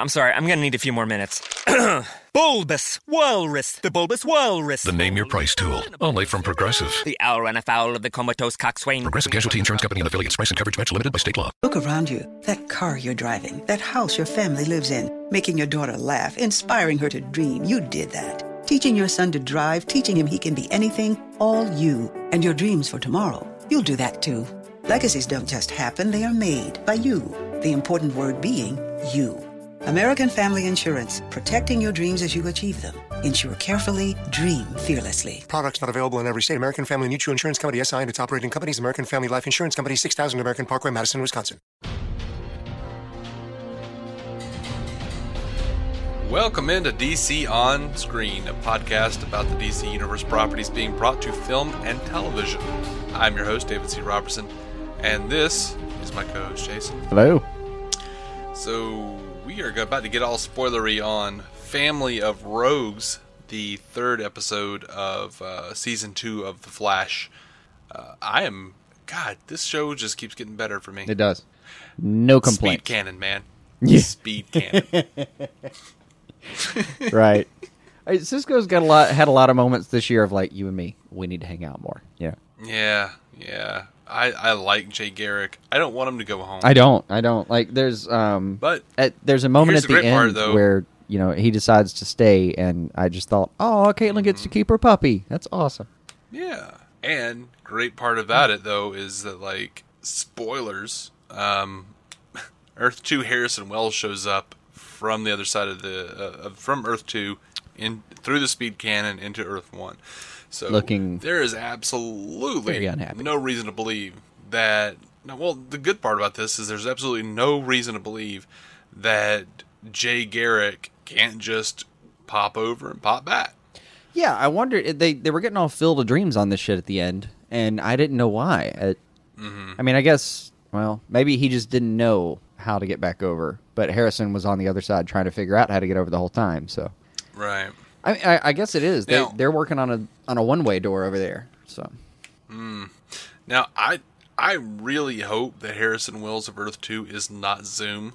I'm sorry, I'm gonna need a few more minutes. Bulbous Walrus, the Bulbous Walrus. The Name Your Price tool, only from Progressive. The owl ran afoul of the comatose coxswain. Progressive Casualty Insurance Company and affiliates. Price and coverage match limited by state law. Look around you. That car you're driving, that house your family lives in, making your daughter laugh, inspiring her to dream. You did that. Teaching your son to drive, teaching him he can be anything, all you, and your dreams for tomorrow. You'll do that too. Legacies don't just happen, they are made by you. The important word being you. American Family Insurance, protecting your dreams as you achieve them. Insure carefully, dream fearlessly. Products not available in every state. American Family Mutual Insurance Company, SI, and its operating companies, American Family Life Insurance Company, 6000 American Parkway, Madison, Wisconsin. Welcome into DC On Screen, a podcast about the DC Universe properties being brought to film and television. I'm your host, David C. Robertson, and this is my co-host, Jason. Hello. So we are about to get all spoilery on Family of Rogues, the third episode of Season 2 of The Flash. This show just keeps getting better for me. It does. No complaints. Speed cannon, man. Yeah. Speed cannon. Right. Cisco's had a lot of moments this year of like, you and me, we need to hang out more. Yeah. Yeah. I like Jay Garrick. I don't want him to go home. I don't. Like there's a moment at the end where, you know, he decides to stay and I just thought, oh, Caitlin gets to keep her puppy. That's awesome. Yeah. And great part about it though is that, like, spoilers, Earth 2 Harrison Wells shows up from the other side of from Earth 2 in through the speed cannon into Earth 1. So there is absolutely no reason to believe that. No, well, the good part about this is there's absolutely no reason to believe that Jay Garrick can't just pop over and pop back. Yeah, I wondered they were getting all filled with dreams on this shit at the end, and I didn't know why. I mean, I guess maybe he just didn't know how to get back over, but Harrison was on the other side trying to figure out how to get over the whole time. So, right. I guess it is. They're working on a one-way door over there. So, now I really hope that Harrison Wells of Earth 2 is not Zoom.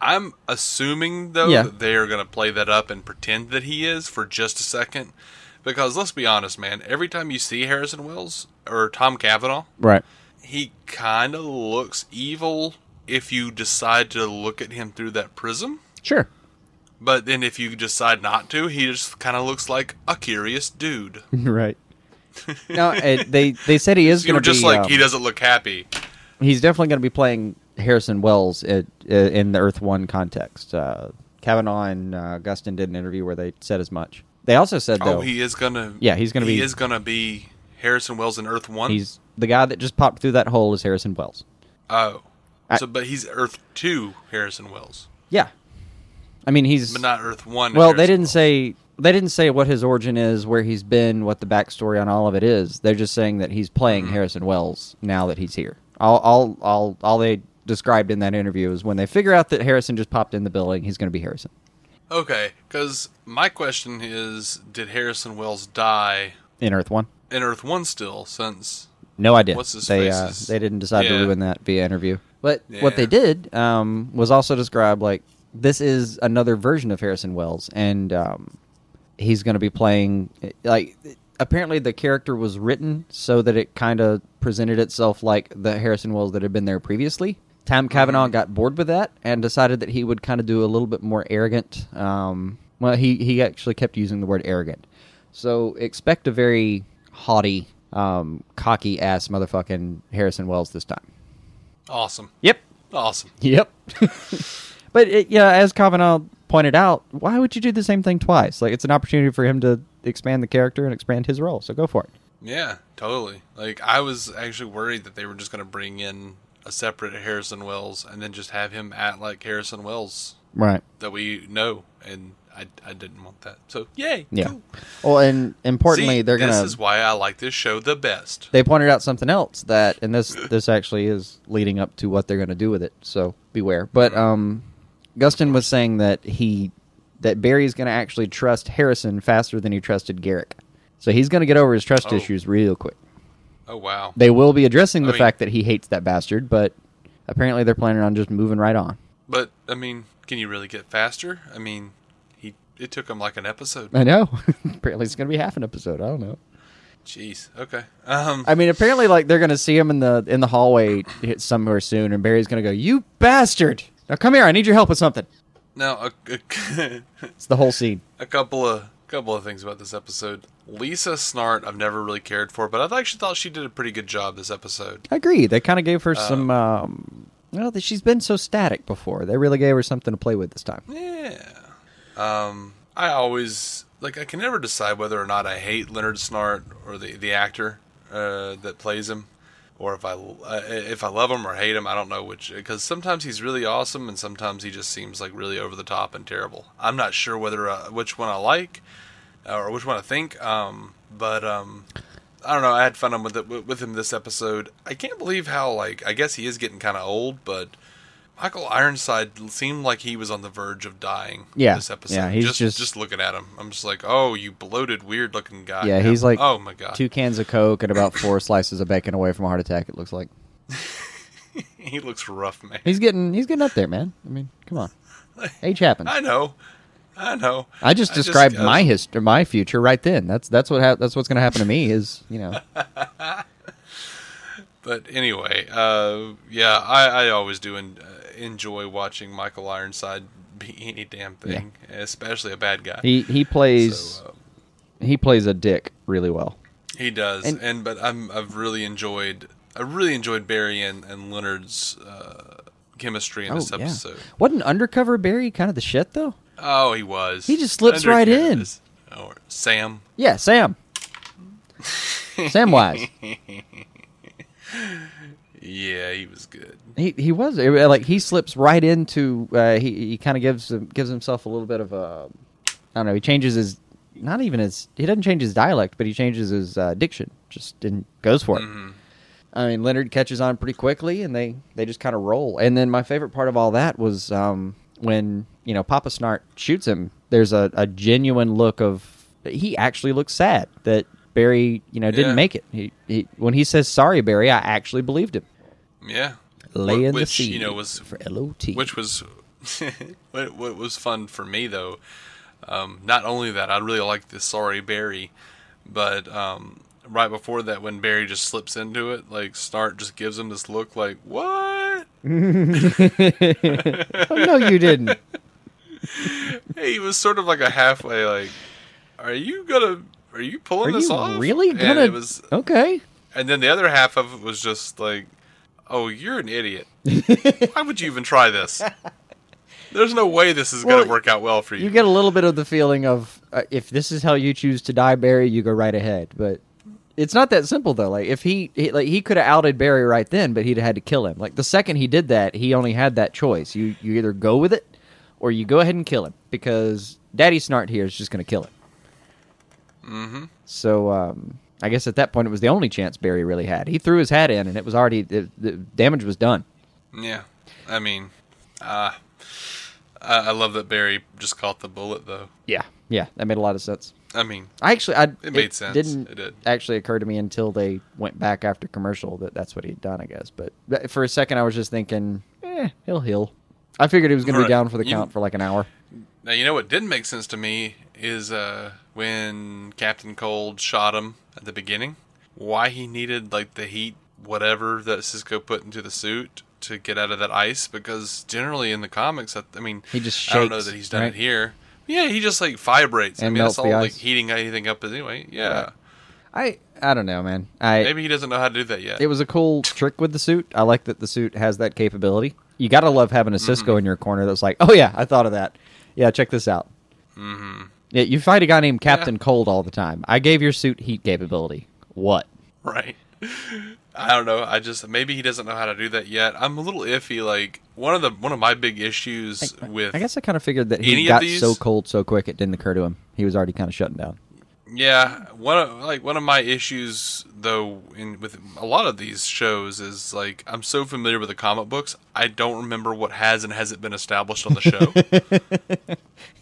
I'm assuming that they are going to play that up and pretend that he is for just a second, because let's be honest, man. Every time you see Harrison Wells or Tom Cavanagh, right, he kind of looks evil. If you decide to look at him through that prism. Sure. But then if you decide not to, he just kind of looks like a curious dude. Right. No, they said he is going to be... Just like he doesn't look happy. He's definitely going to be playing Harrison Wells in the Earth 1 context. Cavanagh and Gustin did an interview where they said as much. They also said, though... Oh, he is going to... Yeah, he's going to be... He is going to be Harrison Wells in Earth 1? He's the guy that just popped through that hole is Harrison Wells. Oh. But he's Earth 2 Harrison Wells. Yeah, I mean but not Earth 1. Well, they didn't say what his origin is, where he's been, what the backstory on all of it is. They're just saying that he's playing Harrison Wells now that he's here. All they described in that interview is when they figure out that Harrison just popped in the building, he's going to be Harrison. Okay, because my question is, did Harrison Wells die in Earth 1? In Earth 1 still, since no idea. What's his face? They didn't decide to ruin that via interview. But what they did was also describe, like, this is another version of Harrison Wells, and he's going to be playing, like, apparently the character was written so that it kind of presented itself like the Harrison Wells that had been there previously. Tom Cavanagh got bored with that and decided that he would kind of do a little bit more arrogant. He actually kept using the word arrogant. So expect a very haughty, cocky-ass motherfucking Harrison Wells this time. Awesome. Yep. Awesome. Yep. But, as Cavanagh pointed out, why would you do the same thing twice? Like, it's an opportunity for him to expand the character and expand his role, so go for it. Yeah, totally. Like, I was actually worried that they were just going to bring in a separate Harrison Wells and then just have him act like Harrison Wells. Right. That we know, and I didn't want that. So yay. Yeah. Cool. Well, and importantly, they're going to. This is why I like this show the best. They pointed out something else that, and this actually is leading up to what they're going to do with it. So beware. But Gustin was saying that that Barry's going to actually trust Harrison faster than he trusted Garrick. So he's going to get over his trust issues real quick. Oh, wow. They will be addressing the fact that he hates that bastard, but apparently they're planning on just moving right on. But, I mean, can you really get faster? I mean, it took him like an episode. I know. Apparently it's going to be half an episode. I don't know. Jeez. Okay. I mean, apparently like they're going to see him in the hallway somewhere soon, and Barry's going to go, "You bastard! Now come here, I need your help with something." Now, it's the whole scene. A couple of things about this episode. Lisa Snart, I've never really cared for, but I've actually thought she did a pretty good job this episode. I agree. They kind of gave her some... she's been so static before. They really gave her something to play with this time. Yeah. I always... I can never decide whether or not I hate Leonard Snart or the actor that plays him, or if I love him or hate him. I don't know which, because sometimes he's really awesome and sometimes he just seems like really over the top and terrible. I'm not sure whether which one I like or which one I think. I don't know. I had fun with him this episode. I can't believe how I guess he is getting kind of old, but Michael Ironside seemed like he was on the verge of dying. Yeah, this episode. Yeah, he's just looking at him. I'm just like, oh, you bloated, weird looking guy. Yeah, he's like, oh my god, 2 cans of Coke and about 4 slices of bacon away from a heart attack. It looks like. He looks rough, man. He's getting up there, man. I mean, come on, age happens. I know. I just described my history, my future right then. That's what's going to happen to me. Is But anyway, I always do enjoy watching Michael Ironside be any damn thing, especially a bad guy. He plays a dick really well. He does, but I really enjoyed Barry and Leonard's chemistry in this episode. Yeah. Wasn't undercover Barry kind of the shit though? Oh, he was. He just slips right in. Oh, Sam. Yeah, Sam. Samwise. Yeah, he was good. He was he slips right into he kind of gives himself a little bit of a he changes his he doesn't change his dialect, but he changes his diction. Just didn't goes for it. Mm-hmm. I mean, Leonard catches on pretty quickly, and they just kind of roll. And then my favorite part of all that was when Papa Snart shoots him. There's a genuine look of he actually looks sad that Barry, didn't make it. He when he says sorry, Barry, I actually believed him. Yeah, laying the seed, was for LOT, which was what was fun for me though. Not only that, I really liked the sorry Barry, but right before that, when Barry just slips into it, Snart just gives him this look like what? Oh, no, you didn't. Hey, he was sort of like a halfway are you pulling this off? Are you really gonna? It was, okay. And then the other half of it was just like, "Oh, you're an idiot. Why would you even try this? There's no way this is going to work out well for you." You get a little bit of the feeling of if this is how you choose to die, Barry, you go right ahead. But it's not that simple, though. If he could have outed Barry right then, but he'd have had to kill him. The second he did that, he only had that choice. You either go with it, or you go ahead and kill him because Daddy Snart here is just going to kill him. Mm-hmm. So I guess at that point it was the only chance Barry really had. He threw his hat in, and it was already the damage was done. Yeah, I mean, I love that Barry just caught the bullet though. Yeah, that made a lot of sense. I mean, it made sense. It did. Actually occur to me until they went back after commercial that that's what he had done, I guess. But for a second, I was just thinking, he'll heal. I figured he was going to be down for the count for an hour. Now, what didn't make sense to me is when Captain Cold shot him at the beginning, why he needed the heat, whatever that Cisco put into the suit to get out of that ice, because generally in the comics, he just shakes, I don't know that he's done it here. Yeah, he just vibrates. And that's all heating anything up anyway. Yeah. Right. I don't know, man. Maybe he doesn't know how to do that yet. It was a cool trick with the suit. I like that the suit has that capability. You gotta love having a Cisco in your corner that's like, oh yeah, I thought of that. Yeah, check this out. Mm-hmm. Yeah, you fight a guy named Captain Cold all the time. I gave your suit heat capability. What? Right. I don't know. Maybe he doesn't know how to do that yet. I'm a little iffy, One of my big issues with... I guess I kind of figured that he got so cold so quick it didn't occur to him. He was already kind of shutting down. Yeah, one of my issues though with a lot of these shows is like I'm so familiar with the comic books, I don't remember what has and hasn't been established on the show.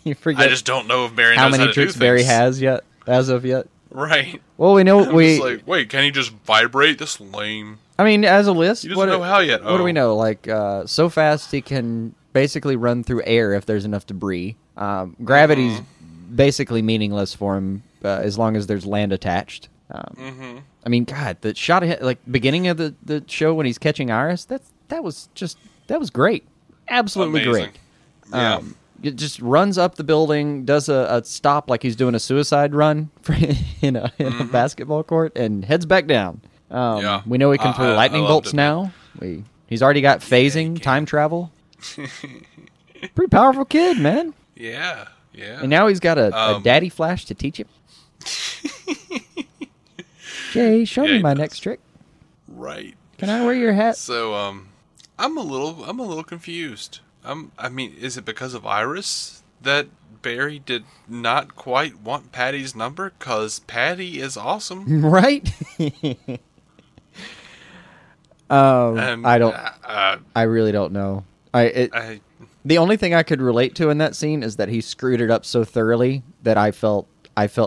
You forget. I just don't know if Barry knows how to do things. How many tricks Barry has yet, as of yet? Right. Well, we know we like wait, can he just vibrate? This lame. I mean, as a list, he doesn't know how yet. Oh. What do we know? Like so fast he can basically run through air if there's enough debris. Gravity's basically meaningless for him. As long as there's land attached. I mean, God, the shot ahead, like beginning of the show when he's catching Iris, that was great. Absolutely amazing. Great. Yeah. It just runs up the building, does a stop like he's doing a suicide run in a basketball court, and heads back down. We know he can throw lightning bolts now. He's already got phasing, time travel. Pretty powerful kid, man. Yeah, yeah. And now he's got a daddy Flash to teach him. Jay, show me my next trick. Right. Can I wear your hat? So, I'm a little confused. I mean, is it because of Iris that Barry did not quite want Patty's number? Because Patty is awesome, right? I really don't know. The only thing I could relate to in that scene is that he screwed it up so thoroughly that I felt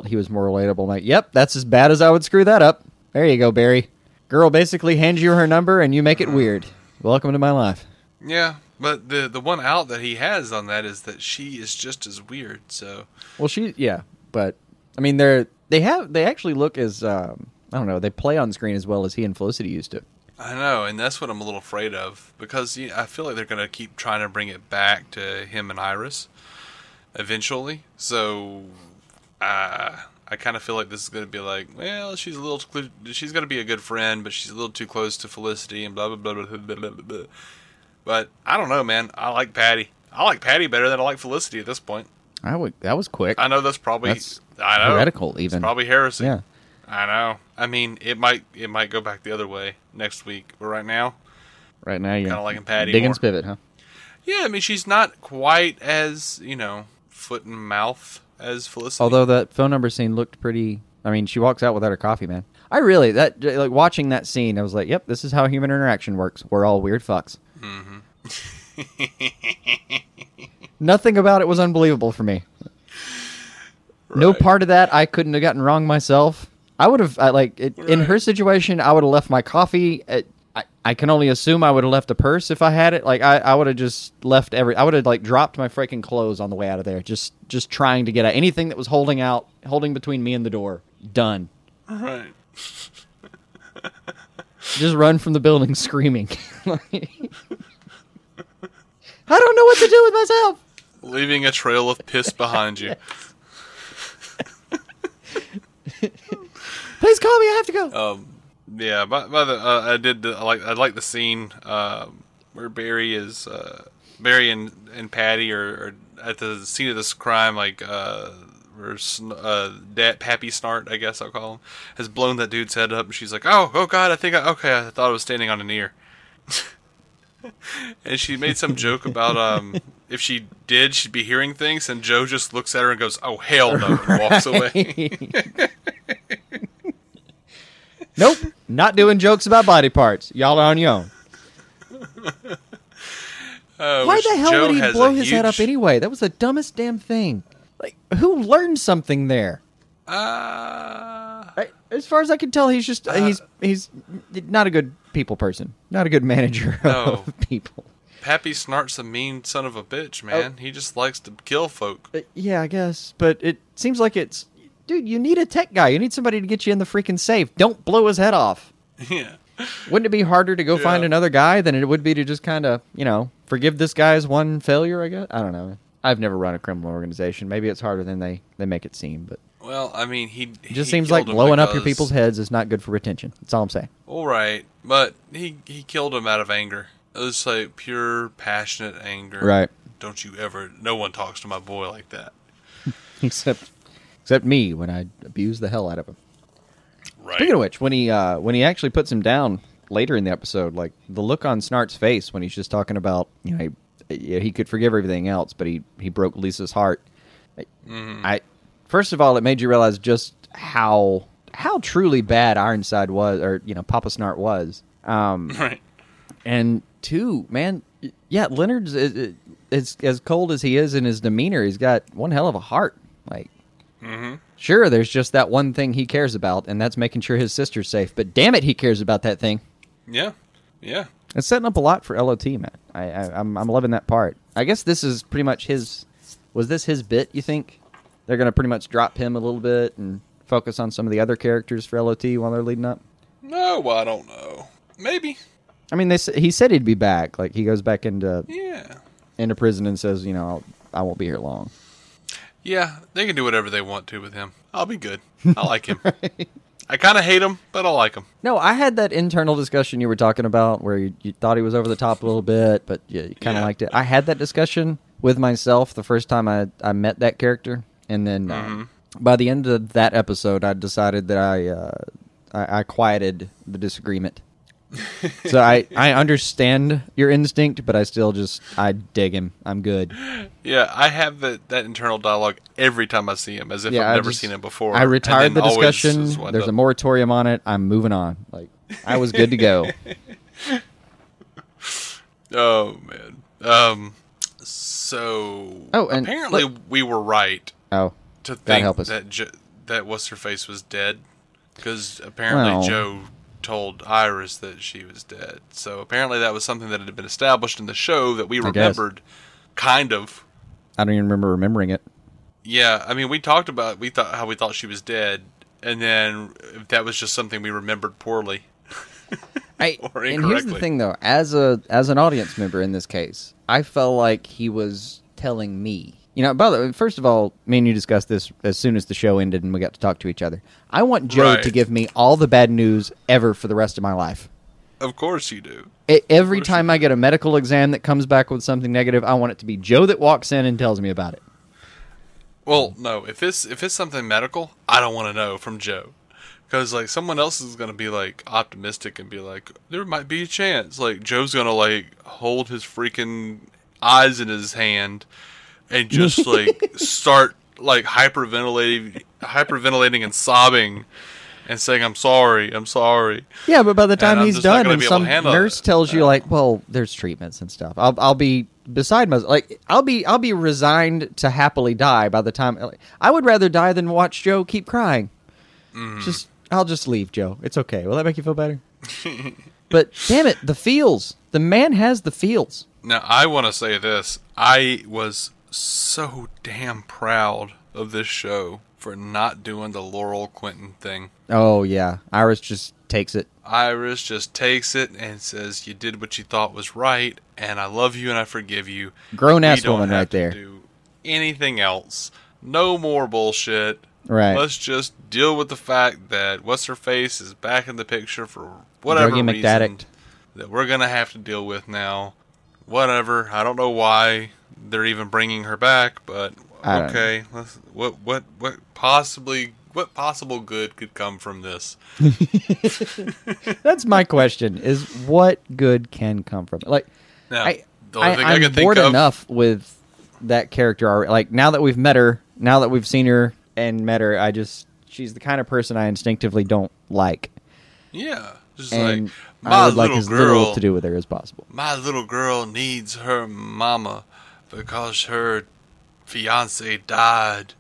he was more relatable. I'm like, yep, that's as bad as I would screw that up. There you go, Barry. Girl basically hands you her number and you make it weird. Welcome to my life. Yeah, but the one out that he has on that is that she is just as weird. So well, but I mean, they actually look as I don't know, they play on screen as well as he and Felicity used to. I know, and that's what I'm a little afraid of because I feel like they're gonna keep trying to bring it back to him and Iris eventually. So. I kind of feel like this is going to be like, well, she's going to be a good friend, but she's a little too close to Felicity and blah, blah, blah, blah, blah, blah, blah. But I don't know, man. I like Patty better than I like Felicity at this point. That was quick. I know that's heretical even. It's probably heresy. Yeah. I know. I mean, it might go back the other way next week, but right now you're kind of liking Patty digging more. Spivot, huh? Yeah, I mean, she's not quite as, foot and mouth as Felicity. Although that phone number scene looked pretty... I mean, she walks out without her coffee, man. Watching that scene, I was like, yep, this is how human interaction works. We're all weird fucks. Mm-hmm. Nothing about it was unbelievable for me. Right. No part of that I couldn't have gotten wrong myself. I would have... In her situation, I would have left my coffee... I can only assume I would have left a purse if I had it. Like I would have just left I would have dropped my freaking clothes on the way out of there. Just trying to get out anything that was holding between me and the door. Done. Right. Just run from the building screaming. I don't know what to do with myself. Leaving a trail of piss behind you. Please call me. I have to go. Yeah, I like the scene where Barry is Barry and Patty are at the scene of this crime, Pappy Snart, I guess I'll call him, has blown that dude's head up, and she's like, oh God, I thought I was standing on an ear, and she made some joke about if she did, she'd be hearing things, and Joe just looks at her and goes, oh hell no, and walks away. Nope, not doing jokes about body parts. Y'all are on your own. Why the hell would he blow his head up anyway? That was the dumbest damn thing. Like, who learned something there? As far as I can tell, he's just he's not a good people person. Not a good manager of people. Pappy Snart's a mean son of a bitch, man. He just likes to kill folk. Yeah, I guess, but it seems like it's. Dude, you need a tech guy. You need somebody to get you in the freaking safe. Don't blow his head off. Yeah. Wouldn't it be harder to go find another guy than it would be to just kind of, forgive this guy's one failure, I guess? I don't know. I've never run a criminal organization. Maybe it's harder than they make it seem. But well, I mean, he just seems like blowing up your people's heads is not good for retention. That's all I'm saying. All right. But he killed him out of anger. It was like pure, passionate anger. Right. Don't you ever... No one talks to my boy like that. Except me, when I abuse the hell out of him. Right. Speaking of which, when he actually puts him down, later in the episode, like the look on Snart's face when he's just talking about, you know, he could forgive everything else, but he broke Lisa's heart. Mm-hmm. First of all, it made you realize just how truly bad Ironside was, or, you know, Papa Snart was. Right. And two, man, yeah, Leonard's is as cold as he is in his demeanor. He's got one hell of a heart. Like, mm-hmm. Sure, there's just that one thing he cares about, and that's making sure his sister's safe. But damn it, he cares about that thing. Yeah, yeah. It's setting up a lot for LOT, man. I'm loving that part. I guess this is pretty much his. Was this his bit? You think they're going to pretty much drop him a little bit and focus on some of the other characters for LOT while they're leading up? No, I don't know. Maybe. I mean, he said he'd be back. Like, he goes back into prison and says, you know, I won't be here long. Yeah, they can do whatever they want to with him. I'll be good. I like him. Right. I kind of hate him, but I like him. No, I had that internal discussion you were talking about where you thought he was over the top a little bit, but yeah, you kind of liked it. I had that discussion with myself the first time I met that character, and then by the end of that episode, I decided that I quieted the disagreement. So I understand your instinct, but I still I dig him. I'm good. Yeah, I have that internal dialogue every time I see him, as if I've never seen him before. I retired the discussion. There's a moratorium on it. I'm moving on. Like, I was good to go. Oh, man. And apparently we were right. Oh, to think that that what's-her-face was dead, because apparently Joe told Iris that she was dead. So apparently that was something that had been established in the show that we remembered, kind of. I don't even remember remembering it. Yeah, I mean, we talked about how we thought she was dead, and then that was just something we remembered poorly. Or incorrectly. And here's the thing, though. As an audience member in this case, I felt like he was telling me. You know, by the way, first of all, me and you discussed this as soon as the show ended and we got to talk to each other. I want Joe to give me all the bad news ever for the rest of my life. Of course you do. Every time I get a medical exam that comes back with something negative, I want it to be Joe that walks in and tells me about it. Well, no, if it's something medical, I don't want to know from Joe. Because, like, someone else is going to be, like, optimistic and be like, there might be a chance. Like, Joe's going to, like, hold his freaking eyes in his hand and just, like, start, like, hyperventilating and sobbing and saying, I'm sorry, I'm sorry. Yeah, but by the time he's done and some nurse tells you, like, well, there's treatments and stuff, I'll be beside myself. Like, I'll be resigned to happily die by the time. Like, I would rather die than watch Joe keep crying. Mm. I'll just leave, Joe. It's okay. Will that make you feel better? But, damn it, the feels. The man has the feels. Now, I want to say this. I was so damn proud of this show for not doing the Laurel Quentin thing. Oh, yeah. Iris just takes it. Iris just takes it and says, you did what you thought was right, and I love you and I forgive you. Grown-ass woman right there. We don't have to do anything else. No more bullshit. Right. Let's just deal with the fact that what's-her-face is back in the picture for whatever reason that we're going to have to deal with now. Whatever. I don't know why they're even bringing her back, but okay. What possible good could come from this? That's my question, is what good can come from it? Like, now, I'm bored enough with that character already. Like, now that we've met her, now that we've seen her and met her, she's the kind of person I instinctively don't like. Yeah. Just and like, I would like as little to do with her as possible. My little girl needs her mama because her fiance died.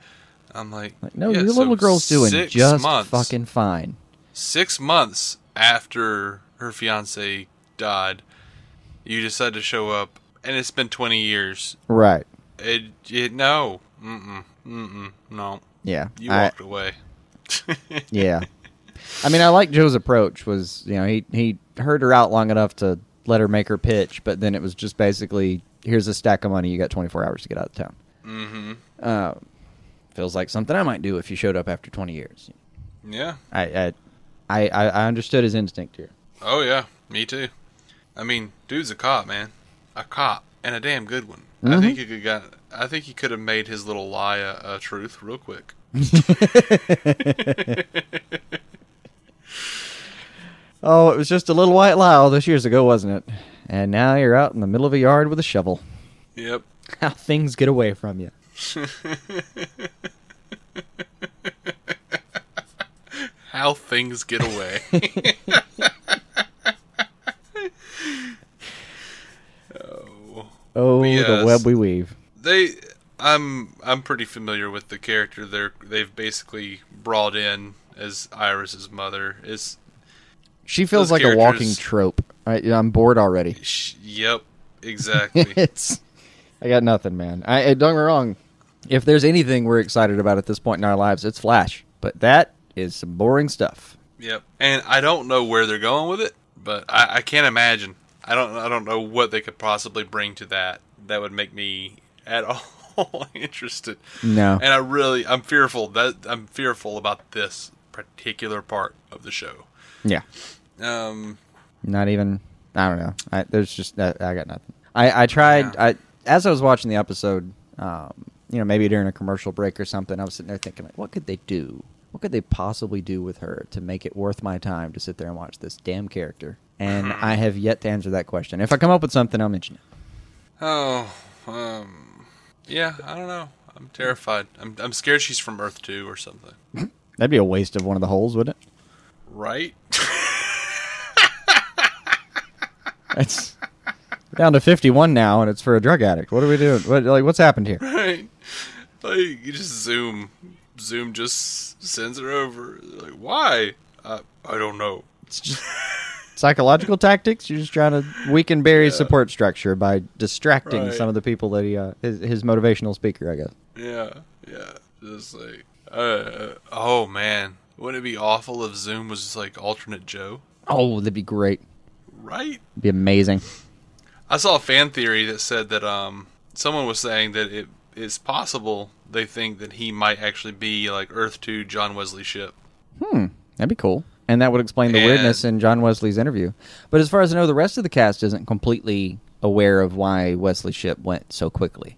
I'm like no, your little girl's doing just fucking fine. 6 months after her fiance died, you decide to show up, and it's been 20 years. Right. No. Yeah. You walked away. Yeah. I mean, I like Joe's approach was, you know, he heard her out long enough to let her make her pitch, but then it was just basically, here's a stack of money, you got 24 hours to get out of town. Mm-hmm. Feels like something I might do if you showed up after 20 years. Yeah. I understood his instinct here. Oh, yeah. Me too. I mean, dude's a cop, man. A cop. And a damn good one. Mm-hmm. I think he could have made his little lie a truth real quick. Oh, it was just a little white lie all those years ago, wasn't it? And now you're out in the middle of a yard with a shovel. Yep. How things get away from you. How things get away. Oh, yes. The web we weave. I'm pretty familiar with the character they've basically brought in as Iris's mother. She feels like a walking trope. I'm bored already. Yep, exactly. I got nothing, man. I don't get me wrong. If there's anything we're excited about at this point in our lives, it's Flash. But that is some boring stuff. Yep, and I don't know where they're going with it, but I can't imagine. I don't know what they could possibly bring to that. That would make me at all interested. No, and I'm fearful that I'm fearful about this particular part of the show. Yeah. Not even. I don't know. There's just I got nothing. I tried. Yeah. As I was watching the episode, maybe during a commercial break or something, I was sitting there thinking, like, what could they do? What could they possibly do with her to make it worth my time to sit there and watch this damn character? And I have yet to answer that question. If I come up with something, I'll mention it. Oh, yeah, I don't know. I'm terrified. I'm scared she's from Earth 2 or something. That'd be a waste of one of the holes, wouldn't it? Right. That's down to 51 now, and it's for a drug addict. What are we doing? What's happened here? Right. You just Zoom. Zoom just sends her over. Like, why? I don't know. It's just... psychological tactics. You're just trying to weaken Barry's support structure by distracting some of the people that he his motivational speaker, I guess. Yeah. Just like, oh man, wouldn't it be awful if Zoom was just like alternate Joe? Oh, that'd be great. Right? It'd be amazing. I saw a fan theory that said that someone was saying that it is possible they think that he might actually be like Earth 2 John Wesley Shipp. That'd be cool. And that would explain the weirdness in John Wesley's interview. But as far as I know, the rest of the cast isn't completely aware of why Wesley Shipp went so quickly.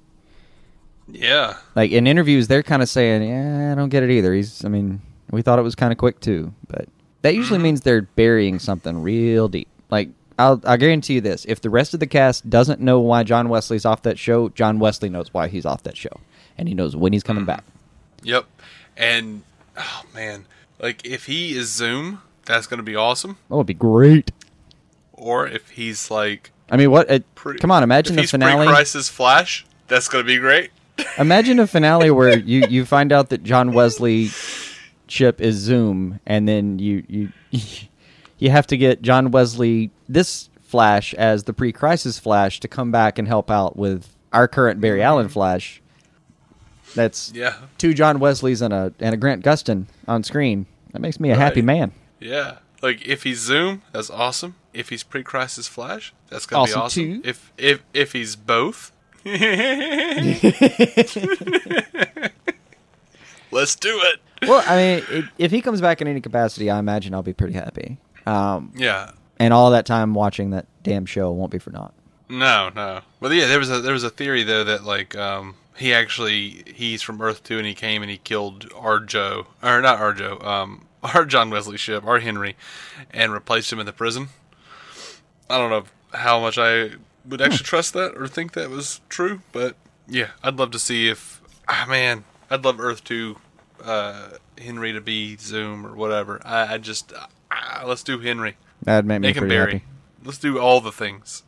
Yeah. Like, in interviews, they're kind of saying, I don't get it either. We thought it was kind of quick, too. But that usually means they're burying something real deep. Like, I'll guarantee you this. If the rest of the cast doesn't know why John Wesley's off that show, John Wesley knows why he's off that show. And he knows when he's coming back. Yep. And, oh, man... like, if he is Zoom, that's going to be awesome. That would be great. Or if he's like... come on, imagine the finale... if he's pre-crisis Flash, that's going to be great. Imagine a finale where you find out that John Wesley Shipp is Zoom, and then you have to get John Wesley, this Flash, as the pre-crisis Flash, to come back and help out with our current Barry Allen Flash. That's two John Wesleys and a Grant Gustin on screen. That makes me a happy man. Yeah. Like, if he's Zoom, that's awesome. If he's pre-crisis Flash, that's going to be awesome. Too. If he's both. Let's do it. Well, if he comes back in any capacity, I imagine I'll be pretty happy. Yeah. And all that time watching that damn show won't be for naught. No. Well, yeah, there was a theory, though, that, like... he's from Earth 2, and he came and he killed our John Wesley Shipp, our Henry, and replaced him in the prison. I don't know how much I would actually trust that or think that was true, but yeah, I'd love to see I'd love Earth 2 Henry to be Zoom or whatever. I let's do Henry. That'd make me pretty happy. Let's do all the things.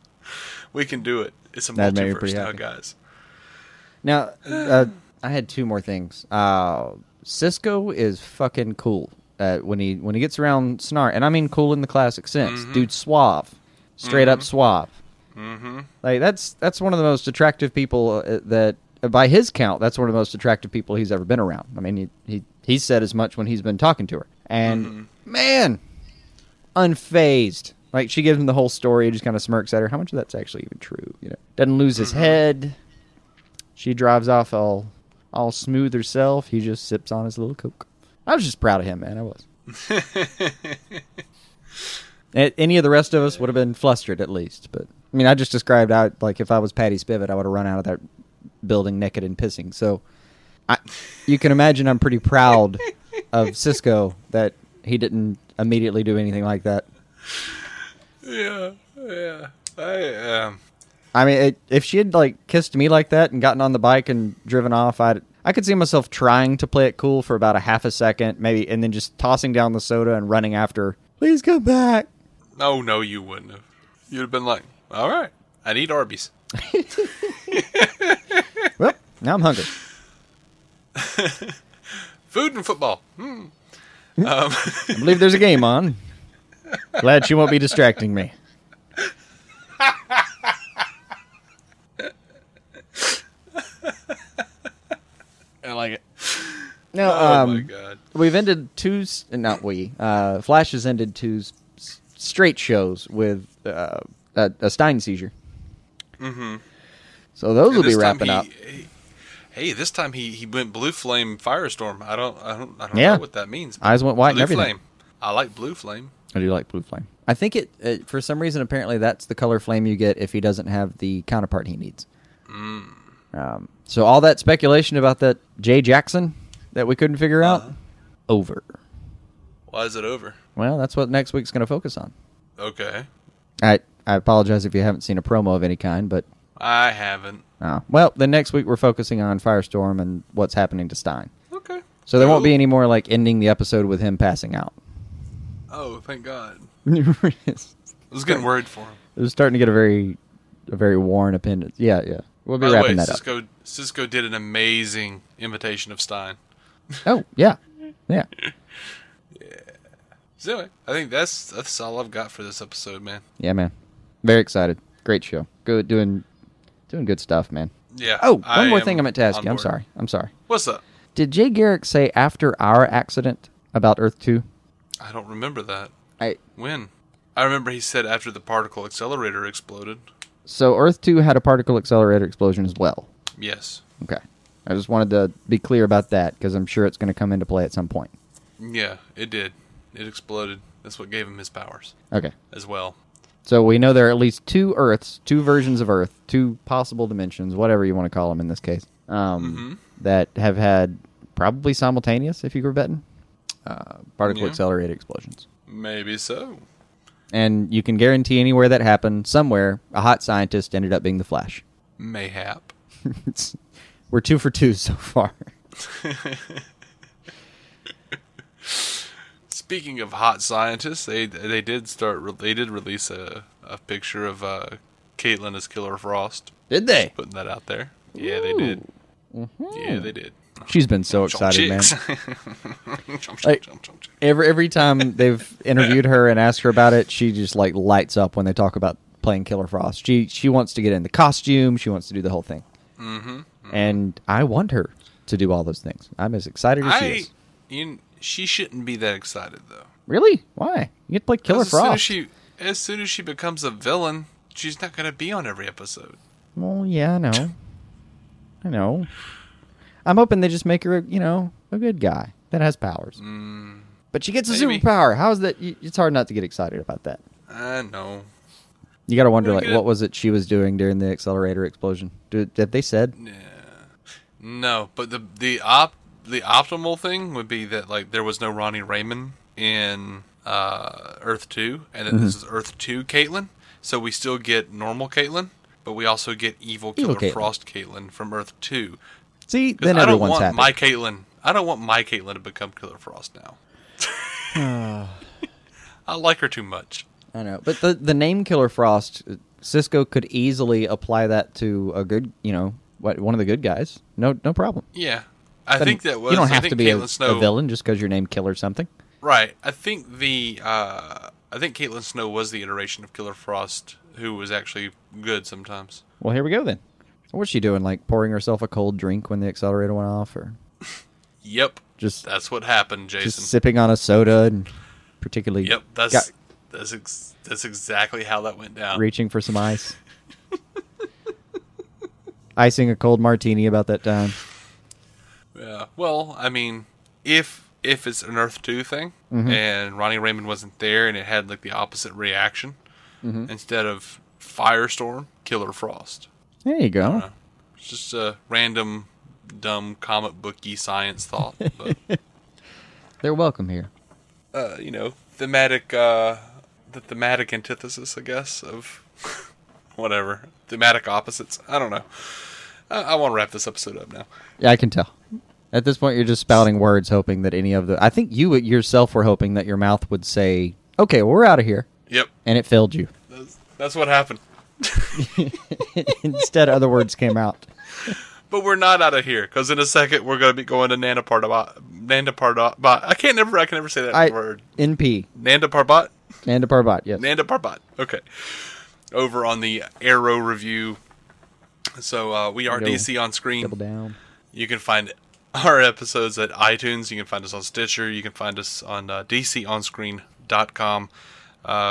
We can do it. It's a multiverse now, guys. Now, I had two more things. Cisco is fucking cool when he gets around Snart, and I mean cool in the classic sense. Mm-hmm. Dude, suave, straight up suave. Mm-hmm. Like that's one of the most attractive people that, by his count, that's one of the most attractive people he's ever been around. I mean, he said as much when he's been talking to her, and man, unfazed. Like, she gives him the whole story, just kind of smirks at her. How much of that's actually even true? You know, doesn't lose his head. She drives off all smooth herself. He just sips on his little Coke. I was just proud of him, man. I was. Any of the rest of us would have been flustered, at least. But I just described if I was Patty Spivot, I would have run out of that building naked and pissing. So, you can imagine I'm pretty proud of Cisco that he didn't immediately do anything like that. Yeah. I mean, if she had like kissed me like that and gotten on the bike and driven off, I could see myself trying to play it cool for about a half a second, maybe, and then just tossing down the soda and running after her. Please come back. Oh, no, you wouldn't have. You'd have been like, all right, I need Arby's. Well, now I'm hungry. Food and football. I believe there's a game on. Glad she won't be distracting me. I like it. No, my God. We've ended Flash has ended two straight shows with a Stein seizure. Mm-hmm. So those will be wrapping up. Hey, this time he went blue flame Firestorm. I don't know what that means. Eyes went white and everything. Flame. I like blue flame. I do like blue flame. I think it for some reason apparently that's the color flame you get if he doesn't have the counterpart he needs. Mm. So all that speculation about that Jay Jackson that we couldn't figure out, over. Why is it over? Well, that's what next week's going to focus on. Okay. I apologize if you haven't seen a promo of any kind, but... I haven't. Well, then next week we're focusing on Firestorm and what's happening to Stein. Okay. So there won't be any more, like, ending the episode with him passing out. Oh, thank God. I was getting worried for him. It was starting to get a very worn appendage. Yeah. We'll be wrapping that up. Cisco did an amazing imitation of Stein. Oh, yeah. Yeah. Yeah. So anyway, I think that's all I've got for this episode, man. Yeah, man. Very excited. Great show. Good doing good stuff, man. Yeah. Oh, one more thing I meant to ask you. I'm sorry. What's up? Did Jay Garrick say after our accident about Earth 2? I don't remember that. When? I remember he said after the particle accelerator exploded. So Earth 2 had a particle accelerator explosion as well? Yes. Okay. I just wanted to be clear about that, because I'm sure it's going to come into play at some point. Yeah, it did. It exploded. That's what gave him his powers. Okay. As well. So we know there are at least two Earths, two versions of Earth, two possible dimensions, whatever you want to call them in this case, that have had probably simultaneous, if you were betting, particle accelerator explosions. Maybe so. And you can guarantee anywhere that happened, somewhere, a hot scientist ended up being the Flash. Mayhap. We're 2 for 2 so far. Speaking of hot scientists, they did release a picture of Caitlin as Killer Frost. Did they? Just putting that out there. Yeah, they did. Mm-hmm. Yeah, they did. She's been so excited, man. Like, every time they've interviewed her and asked her about it, she just like lights up when they talk about playing Killer Frost. She wants to get in the costume. She wants to do the whole thing. Mm-hmm. And I want her to do all those things. I'm as excited as she is. She shouldn't be that excited, though. Really? Why? You get to play Killer Frost. As soon as she becomes a villain, she's not going to be on every episode. Well, yeah, I know. I'm hoping they just make her, a good guy that has powers. Mm, but she gets a superpower. How is that? It's hard not to get excited about that. I know. You got to wonder, what was it she was doing during the accelerator explosion? Did they said? Yeah. No, but the optimal thing would be that, like, there was no Ronnie Raymond in Earth 2, and that this is Earth 2 Caitlin, so we still get normal Caitlin, but we also get evil Killer Frost Caitlin from Earth 2. See, then everyone's happy. I don't want my Caitlin to become Killer Frost now. I like her too much. I know, but the name Killer Frost, Cisco could easily apply that to a good, one of the good guys. No problem. Yeah, I think that was. You don't have to be a villain just because your name Killer something. Right. I think Caitlin Snow was the iteration of Killer Frost who was actually good sometimes. Well, here we go then. What's she doing? Like pouring herself a cold drink when the accelerator went off, or? Yep, that's what happened, Jason. Just sipping on a soda, and particularly. Yep, that's exactly how that went down. Reaching for some ice, icing a cold martini about that time. Yeah, well, I mean, if it's an Earth 2 thing, and Ronnie Raymond wasn't there, and it had like the opposite reaction, instead of Firestorm, Killer Frost. There you go. It's just a random, dumb, comic booky science thought. But, they're welcome here. Thematic the thematic antithesis, I guess, of whatever. Thematic opposites. I don't know. I want to wrap this episode up now. Yeah, I can tell. At this point, you're just spouting words, hoping that any of the... I think you yourself were hoping that your mouth would say, okay, well, we're out of here. Yep. And it failed you. That's what happened. Instead, other words came out. But we're not out of here, because in a second, we're going to be going to Nanda Parbat. Nanda Parbat. I can never say that word. NP. Nanda Parbat? Nanda Parbat, yes. Nanda Parbat. Okay. Over on the Arrow review. So we are DC On Screen. Double down. You can find our episodes at iTunes. You can find us on Stitcher. You can find us on DCOnScreen.com.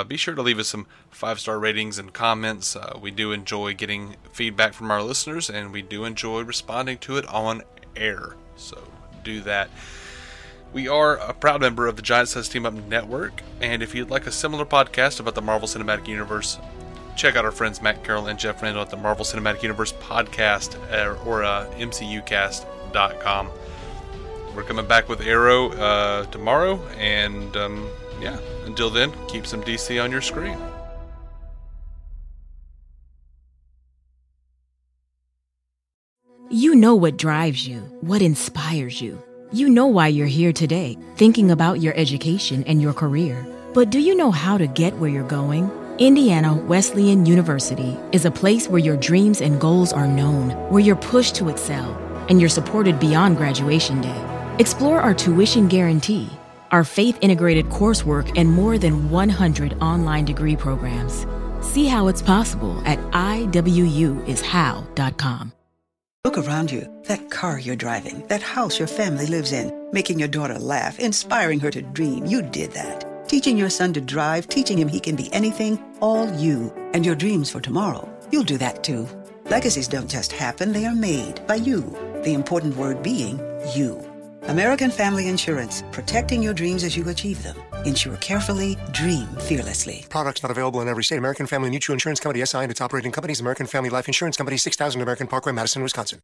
Be sure to leave us some 5-star ratings and comments. We do enjoy getting feedback from our listeners, and we do enjoy responding to it on air. So do that. We are a proud member of the Giant Size Team Up Network, and if you'd like a similar podcast about the Marvel Cinematic Universe, check out our friends Matt Carroll and Jeff Randall at the Marvel Cinematic Universe podcast or mcucast.com. We're coming back with Arrow tomorrow, and yeah, until then, keep some DC on your screen. You know what drives you, what inspires you. You know why you're here today, thinking about your education and your career. But do you know how to get where you're going? Indiana Wesleyan University is a place where your dreams and goals are known, where you're pushed to excel, and you're supported beyond graduation day. Explore our tuition guarantee, our faith-integrated coursework, and more than 100 online degree programs. See how it's possible at iwuishow.com. Look around you. That car you're driving, that house your family lives in, making your daughter laugh, inspiring her to dream. You did that. Teaching your son to drive, teaching him he can be anything, all you, and your dreams for tomorrow. You'll do that too. Legacies don't just happen, they are made by you. The important word being you. American Family Insurance, protecting your dreams as you achieve them. Insure carefully, dream fearlessly. Products not available in every state. American Family Mutual Insurance Company, SI, and its operating companies, American Family Life Insurance Company, 6000 American Parkway, Madison, Wisconsin.